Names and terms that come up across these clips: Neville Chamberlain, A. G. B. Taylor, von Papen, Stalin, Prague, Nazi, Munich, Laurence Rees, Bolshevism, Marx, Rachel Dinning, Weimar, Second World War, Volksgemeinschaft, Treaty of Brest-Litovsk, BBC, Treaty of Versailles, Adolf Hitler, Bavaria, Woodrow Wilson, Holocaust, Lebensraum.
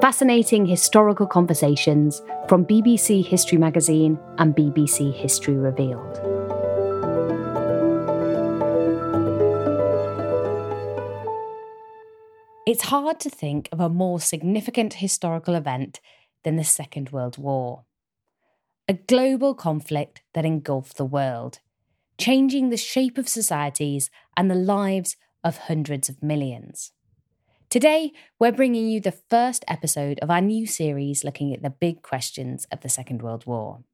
Fascinating historical conversations from BBC History Magazine and BBC History Revealed. It's hard to think of a more significant historical event than the Second World War. A global conflict that engulfed the world, changing the shape of societies and the lives of hundreds of millions. Today, we're bringing you the first episode of our new series looking at the big questions of the Second World War.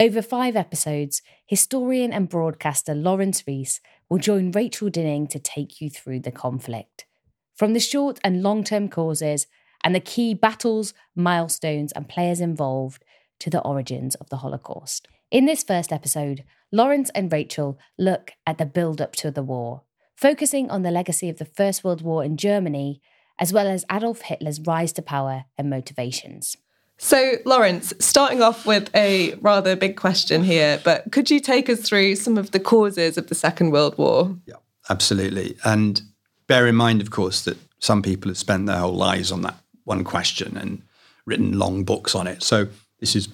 Over 5 episodes, historian and broadcaster Laurence Rees will join Rachel Dinning to take you through the conflict, from the short and long-term causes and the key battles, milestones and players involved to the origins of the Holocaust. In this first episode, Laurence and Rachel look at the build-up to the war, focusing on the legacy of the First World War in Germany, as well as Adolf Hitler's rise to power and motivations. So, Laurence, starting off with a rather big question here, but could you take us through some of the causes of the Second World War? Yeah, absolutely. And bear in mind, of course, that some people have spent their whole lives on that one question and written long books on it. So this is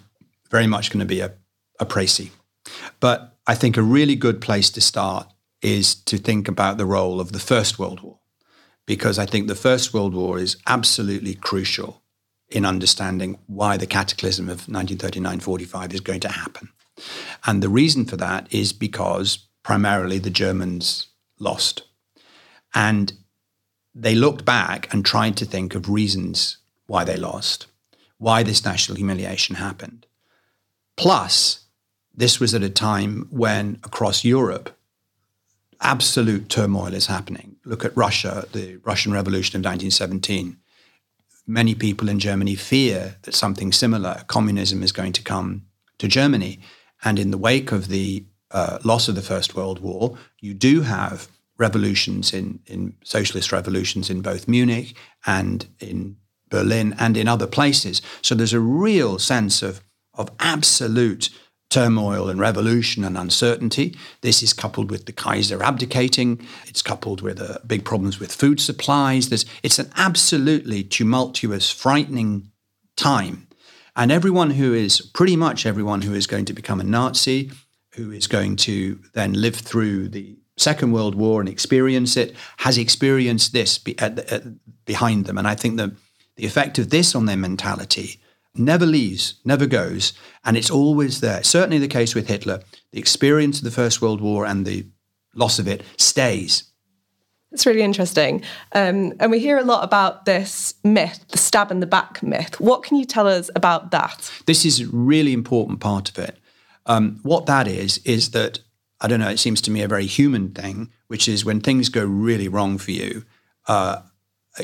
very much going to be a précis. But I think a really good place to start is to think about the role of the First World War, because I think the First World War is absolutely crucial in understanding why the cataclysm of 1939-45 is going to happen. And the reason for that is because primarily the Germans lost. And they looked back and tried to think of reasons why they lost, why this national humiliation happened. Plus, this was at a time when across Europe, absolute turmoil is happening. Look at Russia, the Russian Revolution of 1917. Many people in Germany fear that something similar, communism, is going to come to Germany. And in the wake of the loss of the First World War, you do have revolutions in socialist revolutions in both Munich and in Berlin and in other places. So there's a real sense of absolute turmoil and revolution and uncertainty. This is coupled with the Kaiser abdicating. It's coupled with big problems with food supplies. It's an absolutely tumultuous, frightening time. And pretty much everyone who is going to become a Nazi, who is going to then live through the Second World War and experience it, has experienced this behind them. And I think the effect of this on their mentality never leaves, never goes, and it's always there. Certainly the case with Hitler, the experience of the First World War and the loss of it stays. That's really interesting. And we hear a lot about this myth, the stab in the back myth. What can you tell us about that? This is a really important part of it. What that is that, I don't know, it seems to me a very human thing, which is when things go really wrong for you,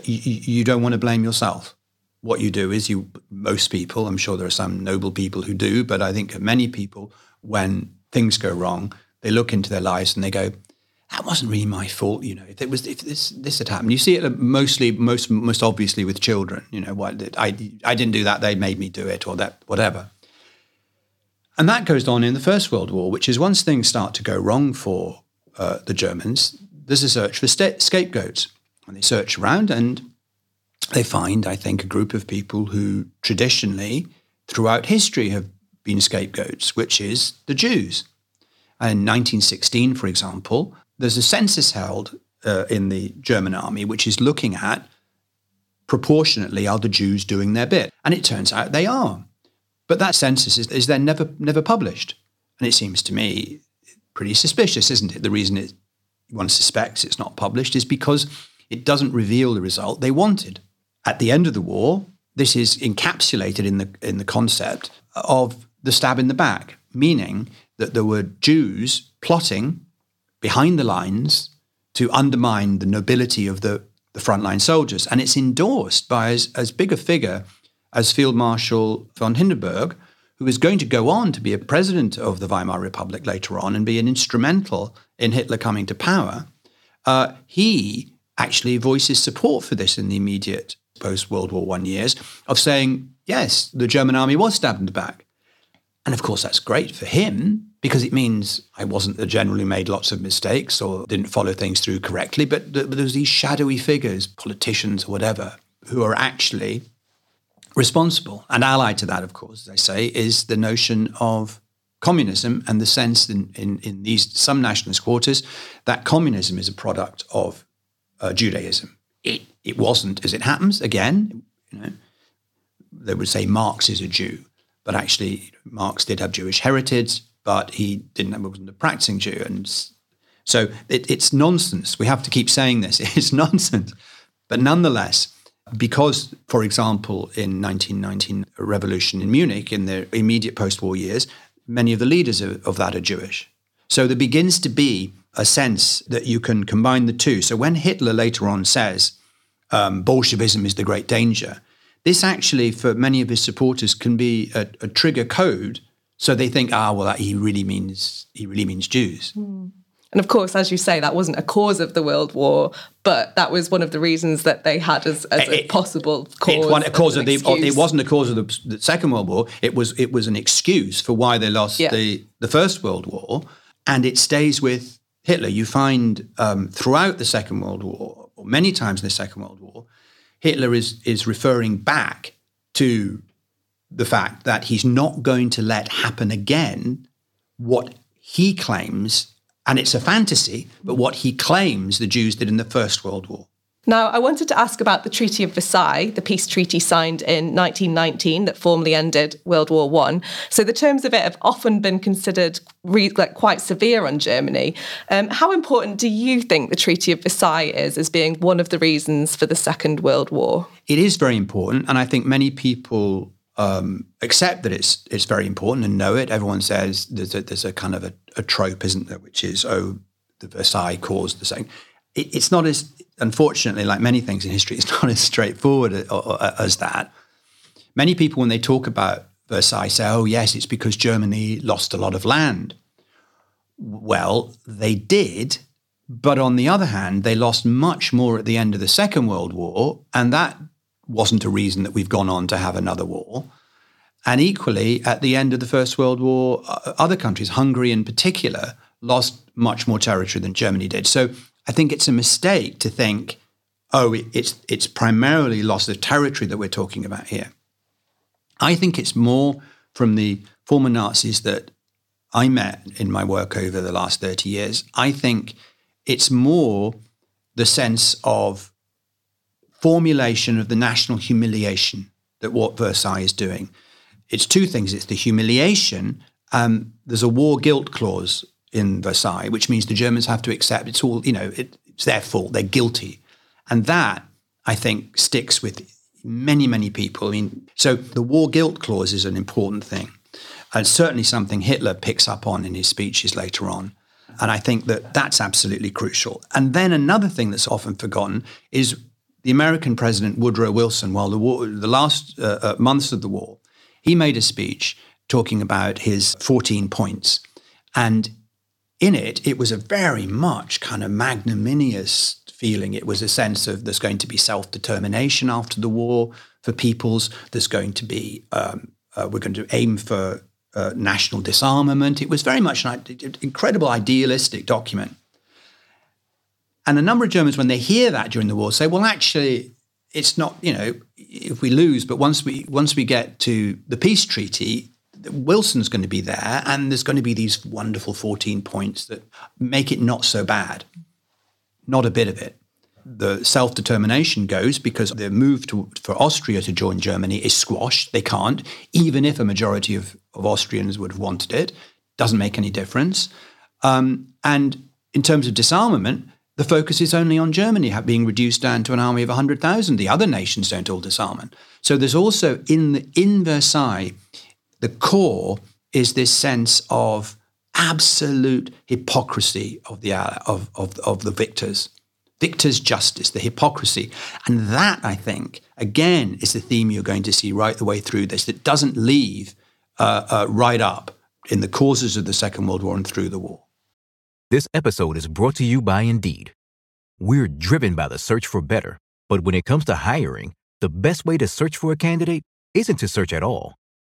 you don't want to blame yourself. What you do is most people, I'm sure there are some noble people who do, but I think many people, when things go wrong, they look into their lives and they go, that wasn't really my fault, you know, if this had happened. You see it most obviously with children, you know, I didn't do that, they made me do it, or that, whatever. And that goes on in the First World War, which is once things start to go wrong for the Germans, there's a search for scapegoats. And they search around and they find, I think, a group of people who traditionally throughout history have been scapegoats, which is the Jews. And in 1916, for example, there's a census held in the German army, which is looking at proportionately, are the Jews doing their bit? And it turns out they are. But that census is then never published. And it seems to me pretty suspicious, isn't it? The reason one suspects it's not published is because it doesn't reveal the result they wanted. At the end of the war, this is encapsulated in the concept of the stab in the back, meaning that there were Jews plotting behind the lines to undermine the nobility of the frontline soldiers. And it's endorsed by as big a figure as Field Marshal von Hindenburg, who is going to go on to be a president of the Weimar Republic later on and be an instrumental in Hitler coming to power. He actually voices support for this in the immediate post-World War I years of saying, yes, the German army was stabbed in the back. And of course, that's great for him because it means I wasn't the general who made lots of mistakes or didn't follow things through correctly, but there's these shadowy figures, politicians or whatever, who are actually responsible. And allied to that, of course, as I say, is the notion of communism and the sense in these some nationalist quarters that communism is a product of Judaism. It wasn't, as it happens. Again, they would say Marx is a Jew, but actually Marx did have Jewish heritage, but he wasn't a practicing Jew. And so it's nonsense. We have to keep saying this. It's nonsense. But nonetheless, because, for example, in 1919 revolution in Munich, in the immediate post-war years, many of the leaders of that are Jewish. So there begins to be a sense that you can combine the two. So when Hitler later on says Bolshevism is the great danger, this actually, for many of his supporters, can be a trigger code. So they think, he really means Jews. Mm. And of course, as you say, that wasn't a cause of the World War, but that was one of the reasons that they had as a possible cause. It wasn't a cause of the Second World War. It was an excuse for why they lost the First World War, and it stays with Hitler. You find throughout the Second World War, or many times in the Second World War, Hitler is referring back to the fact that he's not going to let happen again what he claims. And it's a fantasy, but what he claims the Jews did in the First World War. Now, I wanted to ask about the Treaty of Versailles, the peace treaty signed in 1919 that formally ended World War I. So the terms of it have often been considered quite severe on Germany. How important do you think the Treaty of Versailles is as being one of the reasons for the Second World War? It is very important, and I think many people accept that it's very important and know it. Everyone says there's a kind of a trope, isn't there, which is, the Versailles caused the second. It's not as, unfortunately, like many things in history, it's not as straightforward as that. Many people, when they talk about Versailles, say, oh, yes, it's because Germany lost a lot of land. Well, they did, but on the other hand, they lost much more at the end of the Second World War, and that wasn't a reason that we've gone on to have another war. And equally, at the end of the First World War, other countries, Hungary in particular, lost much more territory than Germany did. So I think it's a mistake to think, it's primarily loss of territory that we're talking about here. I think it's more from the former Nazis that I met in my work over the last 30 years. I think it's more the sense of formulation of the national humiliation that what Versailles is doing. It's two things. It's the humiliation. There's a war guilt clause in Versailles, which means the Germans have to accept it's all, it's their fault. They're guilty. And that, I think, sticks with many, many people. So the war guilt clause is an important thing, and certainly something Hitler picks up on in his speeches later on. And I think that that's absolutely crucial. And then another thing that's often forgotten is the American president, Woodrow Wilson, while the last months of the war, he made a speech talking about his 14 points. And in it was a very much kind of magnanimous feeling. It was a sense of there's going to be self-determination after the war for peoples. There's going to be, we're going to aim for national disarmament. It was very much an incredible idealistic document. And a number of Germans, when they hear that during the war, say, well, actually, it's not, if we lose, but once we get to the peace treaty, Wilson's going to be there, and there's going to be these wonderful 14 points that make it not so bad. Not a bit of it. the self-determination goes, because the move for Austria to join Germany is squashed. They can't, even if a majority of Austrians would have wanted it. Doesn't make any difference. And in terms of disarmament, the focus is only on Germany being reduced down to an army of 100,000. The other nations don't all disarm. So there's also, in Versailles, the core is this sense of absolute hypocrisy of the victors. Victor's justice, the hypocrisy. And that, I think, again, is the theme you're going to see right the way through this, that doesn't leave right up in the causes of the Second World War and through the war. This episode is brought to you by Indeed. We're driven by the search for better, but when it comes to hiring, the best way to search for a candidate isn't to search at all.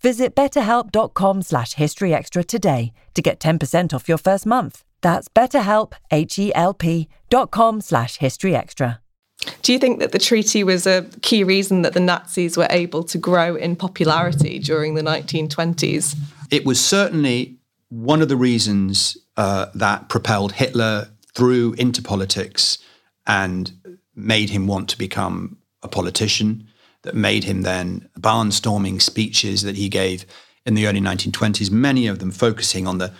Visit betterhelp.com/historyextra today to get 10% off your first month. That's BetterHelp, HELP.com/historyextra. Do you think that the treaty was a key reason that the Nazis were able to grow in popularity during the 1920s? It was certainly one of the reasons that propelled Hitler through into politics and made him want to become a politician, that made him then barnstorming speeches that he gave in the early 1920s, many of them focusing on the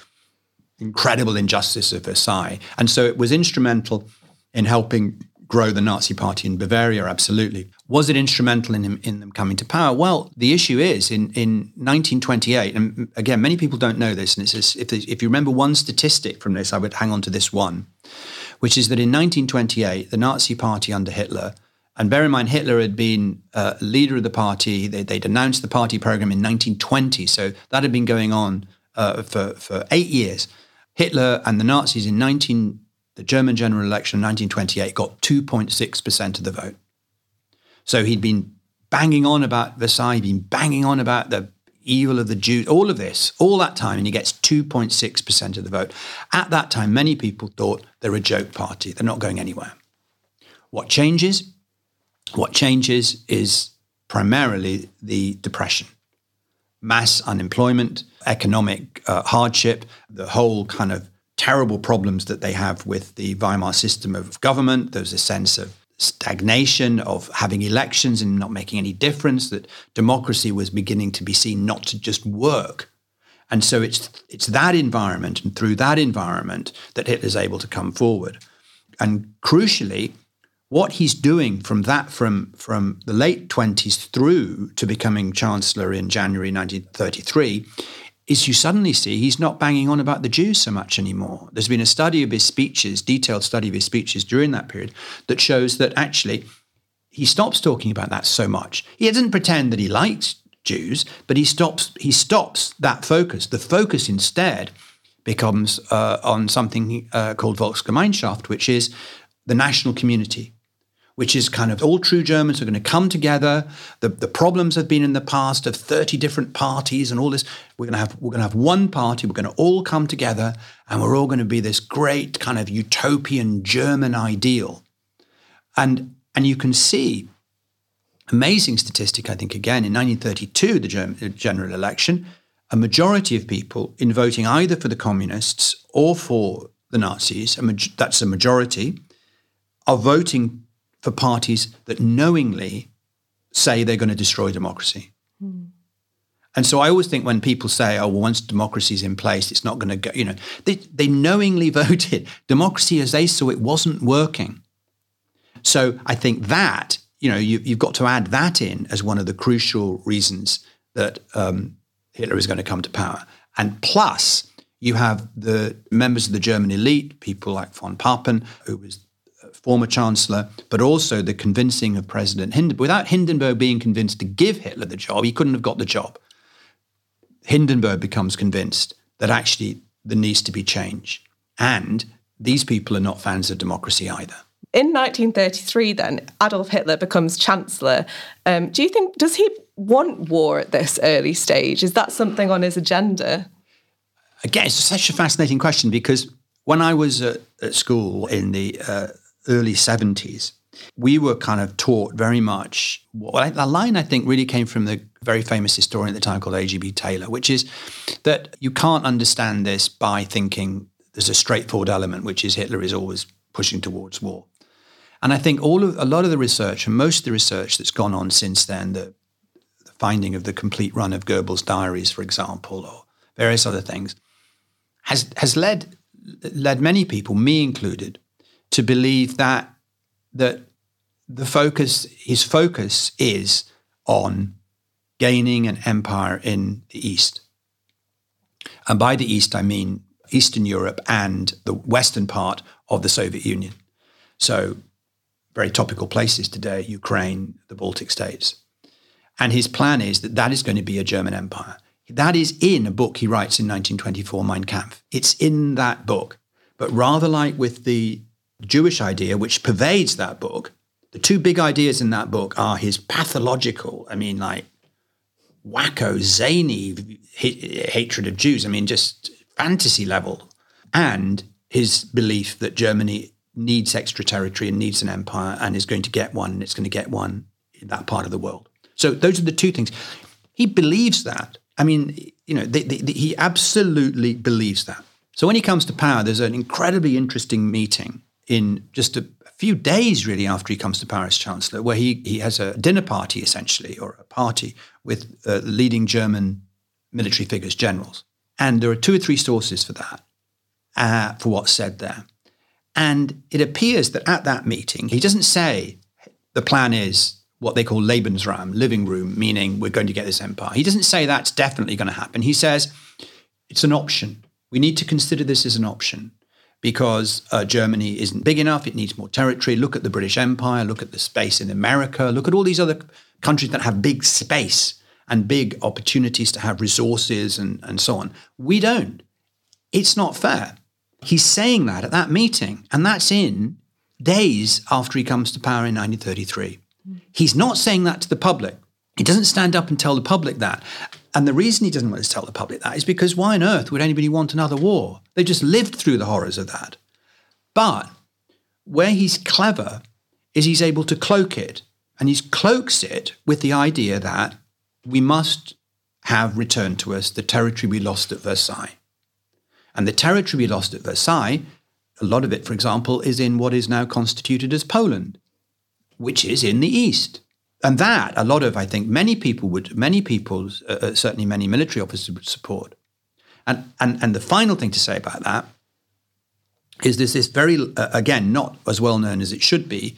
incredible injustice of Versailles. And so it was instrumental in helping grow the Nazi Party in Bavaria, absolutely. Was it instrumental in them coming to power? Well, the issue is, in 1928, and again, many people don't know this, and it's if you remember one statistic from this, I would hang on to this one, which is that in 1928, the Nazi Party under Hitler, and bear in mind Hitler had been leader of the party, they'd announced the party program in 1920, so that had been going on for 8 years. Hitler and the Nazis in the German general election in 1928 got 2.6% of the vote. So he'd been banging on about Versailles, he'd been banging on about the evil of the Jews, all of this, all that time, and he gets 2.6% of the vote. At that time, many people thought they're a joke party. They're not going anywhere. What changes? What changes is primarily the Depression. Mass unemployment, economic hardship, the whole kind of terrible problems that they have with the Weimar system of government. There's a sense of stagnation, of having elections and not making any difference, that democracy was beginning to be seen not to just work. And so it's that environment, and through that environment, that Hitler's able to come forward. And crucially, what he's doing from the late 20s through to becoming Chancellor in January 1933 is you suddenly see he's not banging on about the Jews so much anymore. There's been a study of his speeches, detailed study of his speeches during that period, that shows that actually he stops talking about that so much. He doesn't pretend that he likes Jews, but he stops that focus. The focus instead becomes on something called Volksgemeinschaft, which is the national community, which is kind of all true Germans are going to come together. The problems have been in the past of 30 different parties and all this. We're going to have one party. We're going to all come together, and we're all going to be this great kind of utopian German ideal. And you can see, amazing statistic, I think, again, in 1932, the German general election, a majority of people in voting either for the communists or for the Nazis, that's a majority, are voting for parties that knowingly say they're going to destroy democracy. Mm. And so I always think when people say, oh, well, once democracy's in place, it's not going to go, you know, they knowingly voted. Democracy as they saw it wasn't working. So I think that, you know, you've got to add that in as one of the crucial reasons that Hitler is going to come to power. And plus, you have the members of the German elite, people like von Papen, who was former chancellor, but also the convincing of President Hindenburg. Without Hindenburg being convinced to give Hitler the job, he couldn't have got the job. Hindenburg becomes convinced that actually there needs to be change. And these people are not fans of democracy either. In 1933, then, Adolf Hitler becomes chancellor. Do you think, does he want war at this early stage? Is that something on his agenda? Again, it's such a fascinating question, because when I was at school in the early 70s, we were kind of taught very much, the line I think really came from the very famous historian at the time called A. G. B. Taylor, which is that you can't understand this by thinking there's a straightforward element, which is Hitler is always pushing towards war. And I think a lot of the research, and most of the research that's gone on since then, the finding of the complete run of Goebbels' diaries, for example, or various other things, has led many people, me included, to believe that his focus is on gaining an empire in the East. And by the East, I mean Eastern Europe and the western part of the Soviet Union. So very topical places today, Ukraine, the Baltic states. And his plan is that is going to be a German empire. That is in a book he writes in 1924, Mein Kampf. It's in that book. But rather like with the Jewish idea, which pervades that book, the two big ideas in that book are his pathological, wacko, zany hatred of Jews. Just fantasy level. And his belief that Germany needs extra territory and needs an empire and is going to get one, and it's going to get one in that part of the world. So those are the two things. He believes that. He absolutely believes that. So when he comes to power, there's an incredibly interesting meeting in just a few days, really, after he comes to power as chancellor, where he has a dinner party, essentially, or a party with leading German military figures, generals. And there are two or three sources for that, for what's said there. And it appears that at that meeting, he doesn't say the plan is what they call Lebensraum, living room, meaning we're going to get this empire. He doesn't say that's definitely going to happen. He says it's an option. We need to consider this as an option because Germany isn't big enough. It needs more territory. Look at the British Empire. Look at the space in America. Look at all these other countries that have big space and big opportunities to have resources and so on. We don't. It's not fair. He's saying that at that meeting, and that's in days after he comes to power in 1933. He's not saying that to the public. He doesn't stand up and tell the public that. And the reason he doesn't want to tell the public that is because why on earth would anybody want another war? They just lived through the horrors of that. But where he's clever is he's able to cloak it. And he cloaks it with the idea that we must have returned to us the territory we lost at Versailles. And the territory we lost at Versailles, a lot of it, for example, is in what is now constituted as Poland, which is in the East. And that, certainly many military officers would support. And the final thing to say about that is there's this very, again, not as well known as it should be,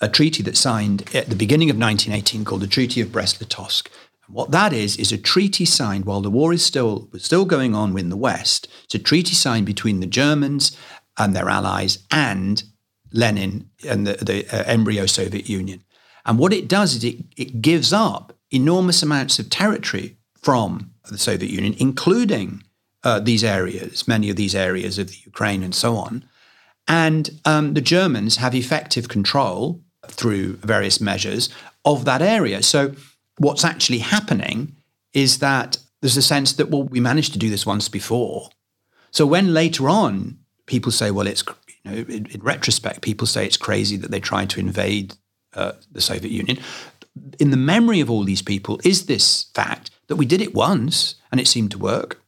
a treaty that's signed at the beginning of 1918 called the Treaty of Brest-Litovsk. And what that is a treaty signed while the war was still going on in the West. It's a treaty signed between the Germans and their allies and Lenin and the embryo Soviet Union. And what it does is it gives up enormous amounts of territory from the Soviet Union, including these areas, many of these areas of the Ukraine and so on. And the Germans have effective control through various measures of that area. So what's actually happening is that there's a sense that, well, we managed to do this once before. So when later on people say, well, it's, you know, in retrospect, people say it's crazy that they tried to invade the Soviet Union. In the memory of all these people is this fact that we did it once and it seemed to work.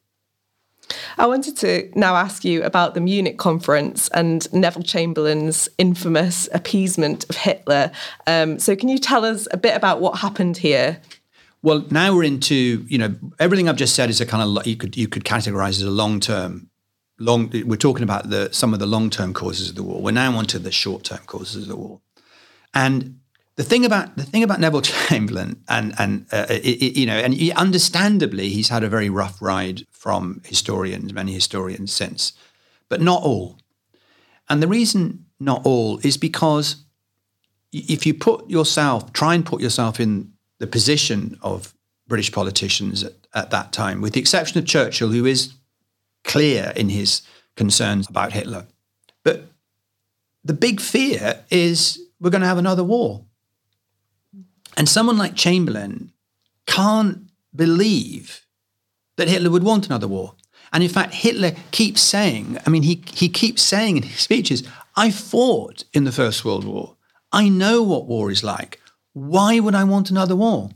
I wanted to now ask you about the Munich conference and Neville Chamberlain's infamous appeasement of Hitler. So can you tell us a bit about what happened here? Well, now we're into, you know, everything I've just said is a kind of, you could categorize as a long term, we're talking about some of the long-term causes of the war. We're now onto the short-term causes of the war. And the thing about Neville Chamberlain, and he, understandably, he's had a very rough ride from many historians since, but not all. And the reason not all is because if you try and put yourself in the position of British politicians at that time, with the exception of Churchill, who is clear in his concerns about Hitler. But the big fear is we're going to have another war. And someone like Chamberlain can't believe that Hitler would want another war. And in fact, Hitler keeps saying, he keeps saying in his speeches, I fought in the First World War. I know what war is like. Why would I want another war?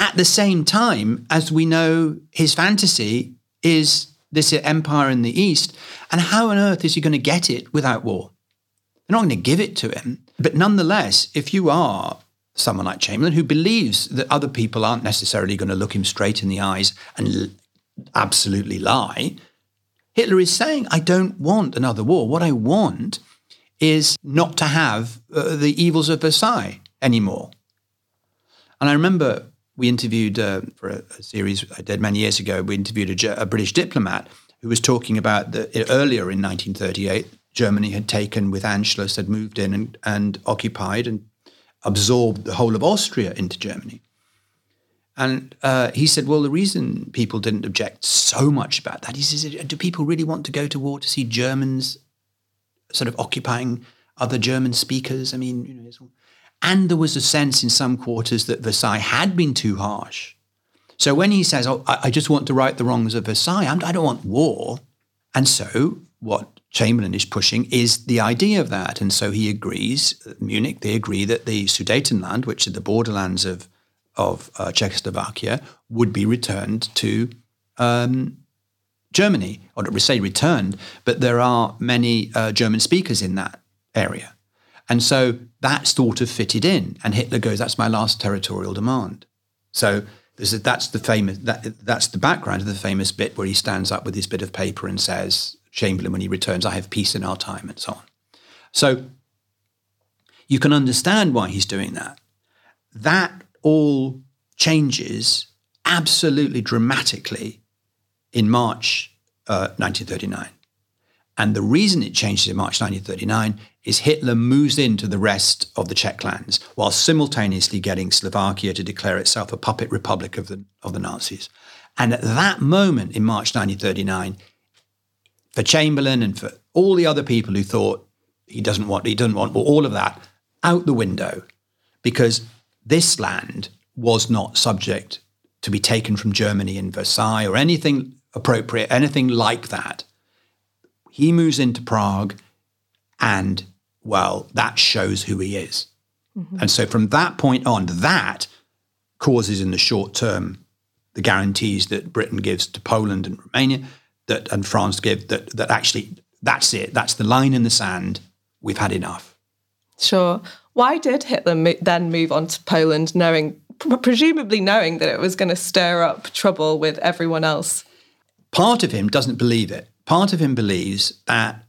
At the same time, as we know, his fantasy is this empire in the East, and how on earth is he going to get it without war? They're not going to give it to him. But nonetheless, if you are someone like Chamberlain who believes that other people aren't necessarily going to look him straight in the eyes and absolutely lie, Hitler is saying, I don't want another war. What I want is not to have the evils of Versailles anymore. And I remember we interviewed, for a series I did many years ago, we interviewed a British diplomat who was talking about earlier in 1938, Germany had taken with Anschluss, had moved in and occupied and absorbed the whole of Austria into Germany. And he said, well, the reason people didn't object so much about that, he says, do people really want to go to war to see Germans sort of occupying other German speakers? I mean, you know, it's all... And there was a sense in some quarters that Versailles had been too harsh. So when he says, oh, I just want to right the wrongs of Versailles, I don't want war. And so what Chamberlain is pushing is the idea of that. And so he agrees, Munich, they agree that the Sudetenland, which are the borderlands of Czechoslovakia, would be returned to Germany. Or not say returned, but there are many German speakers in that area. And so that sort of fitted in. And Hitler goes, that's my last territorial demand. So that's the background of the famous bit where he stands up with his bit of paper and says, Chamberlain, when he returns, I have peace in our time, and so on. So you can understand why he's doing that. That all changes absolutely dramatically in March 1939. And the reason it changes in March 1939 is Hitler moves into the rest of the Czech lands while simultaneously getting Slovakia to declare itself a puppet republic of the Nazis. And at that moment in March 1939, for Chamberlain and for all the other people who thought he doesn't want all of that, out the window, because this land was not subject to be taken from Germany in Versailles or anything appropriate, anything like that. He moves into Prague and, well, that shows who he is. Mm-hmm. And so from that point on, that causes in the short term the guarantees that Britain gives to Poland and Romania and France give that actually that's it. That's the line in the sand. We've had enough. Sure. Why did Hitler then move on to Poland presumably knowing that it was going to stir up trouble with everyone else? Part of him doesn't believe it. Part of him believes that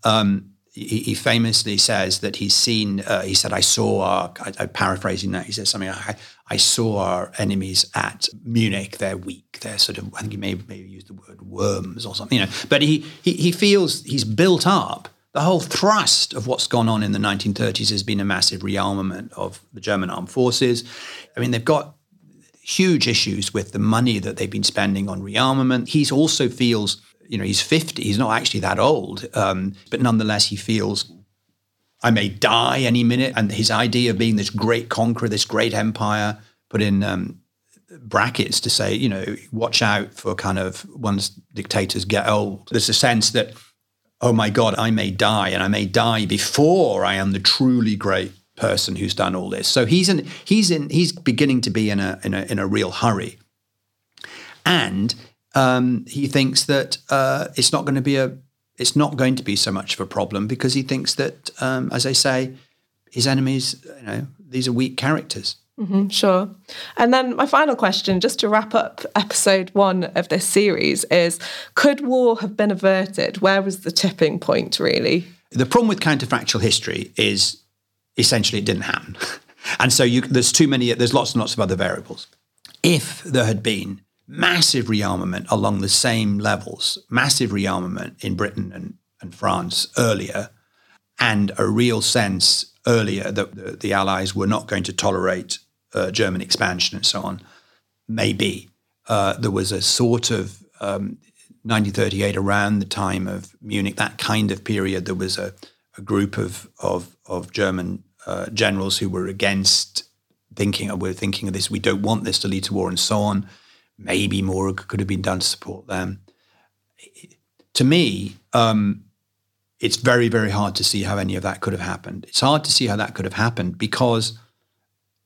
he famously says that he's seen, he said, I'm paraphrasing that, he said something like, I saw our enemies at Munich, they're weak, they're sort of, I think he maybe used the word worms or something, you know. But he feels he's built up. The whole thrust of what's gone on in the 1930s has been a massive rearmament of the German armed forces. I mean, they've got huge issues with the money that they've been spending on rearmament. He also feels... You know, he's 50, he's not actually that old, but nonetheless he feels, I may die any minute, and his idea of being this great conqueror, this great empire, put in brackets to say, you know, watch out for kind of once dictators get old. There's a sense that, oh my God, I may die, and I may die before I am the truly great person who's done all this. So he's beginning to be in a real hurry. And he thinks that it's not going to be so much of a problem, because he thinks that, as I say, his enemies, you know, these are weak characters. Mm-hmm, sure. And then my final question, just to wrap up episode one of this series, is could war have been averted? Where was the tipping point, really? The problem with counterfactual history is essentially it didn't happen. And so there's lots and lots of other variables. If there had been massive rearmament along the same levels, massive rearmament in Britain and France earlier, and a real sense earlier that the Allies were not going to tolerate German expansion and so on, maybe there was a sort of 1938, around the time of Munich, that kind of period, there was a group of German generals who were against thinking of this, we don't want this to lead to war and so on. Maybe more could have been done to support them. To me, it's very, very hard to see how any of that could have happened. It's hard to see how that could have happened because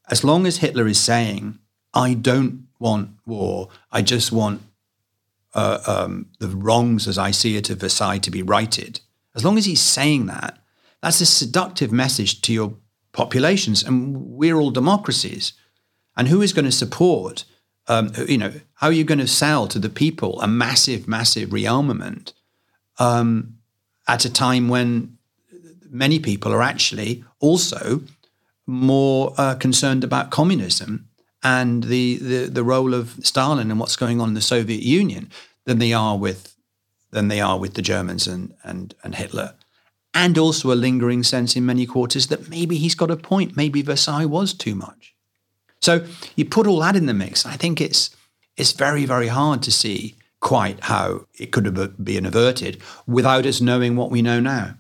as long as Hitler is saying, I don't want war, I just want the wrongs as I see it of Versailles to be righted, as long as he's saying that, that's a seductive message to your populations. And we're all democracies. And who is going to support... how are you going to sell to the people a massive, massive rearmament at a time when many people are actually also more concerned about communism and the role of Stalin and what's going on in the Soviet Union than they are with the Germans and Hitler? And also a lingering sense in many quarters that maybe he's got a point, maybe Versailles was too much. So you put all that in the mix. I think it's very, very hard to see quite how it could have been averted without us knowing what we know now.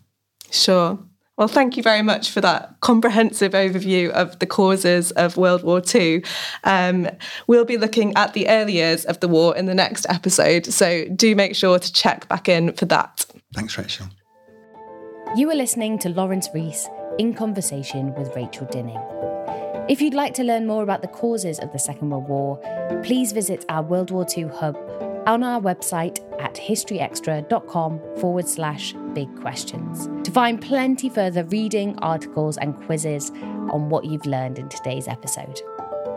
Sure. Well, thank you very much for that comprehensive overview of the causes of World War II. We'll be looking at the early years of the war in the next episode, so do make sure to check back in for that. Thanks, Rachel. You are listening to Laurence Rees in conversation with Rachel Dinning. If you'd like to learn more about the causes of the Second World War, please visit our World War II hub on our website at historyextra.com/bigquestions to find plenty further reading, articles and quizzes on what you've learned in today's episode.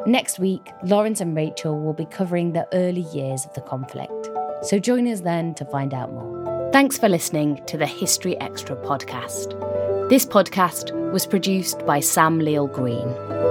Next week, Laurence and Rachel will be covering the early years of the conflict. So join us then to find out more. Thanks for listening to the History Extra podcast. This podcast was produced by Sam Leal Green.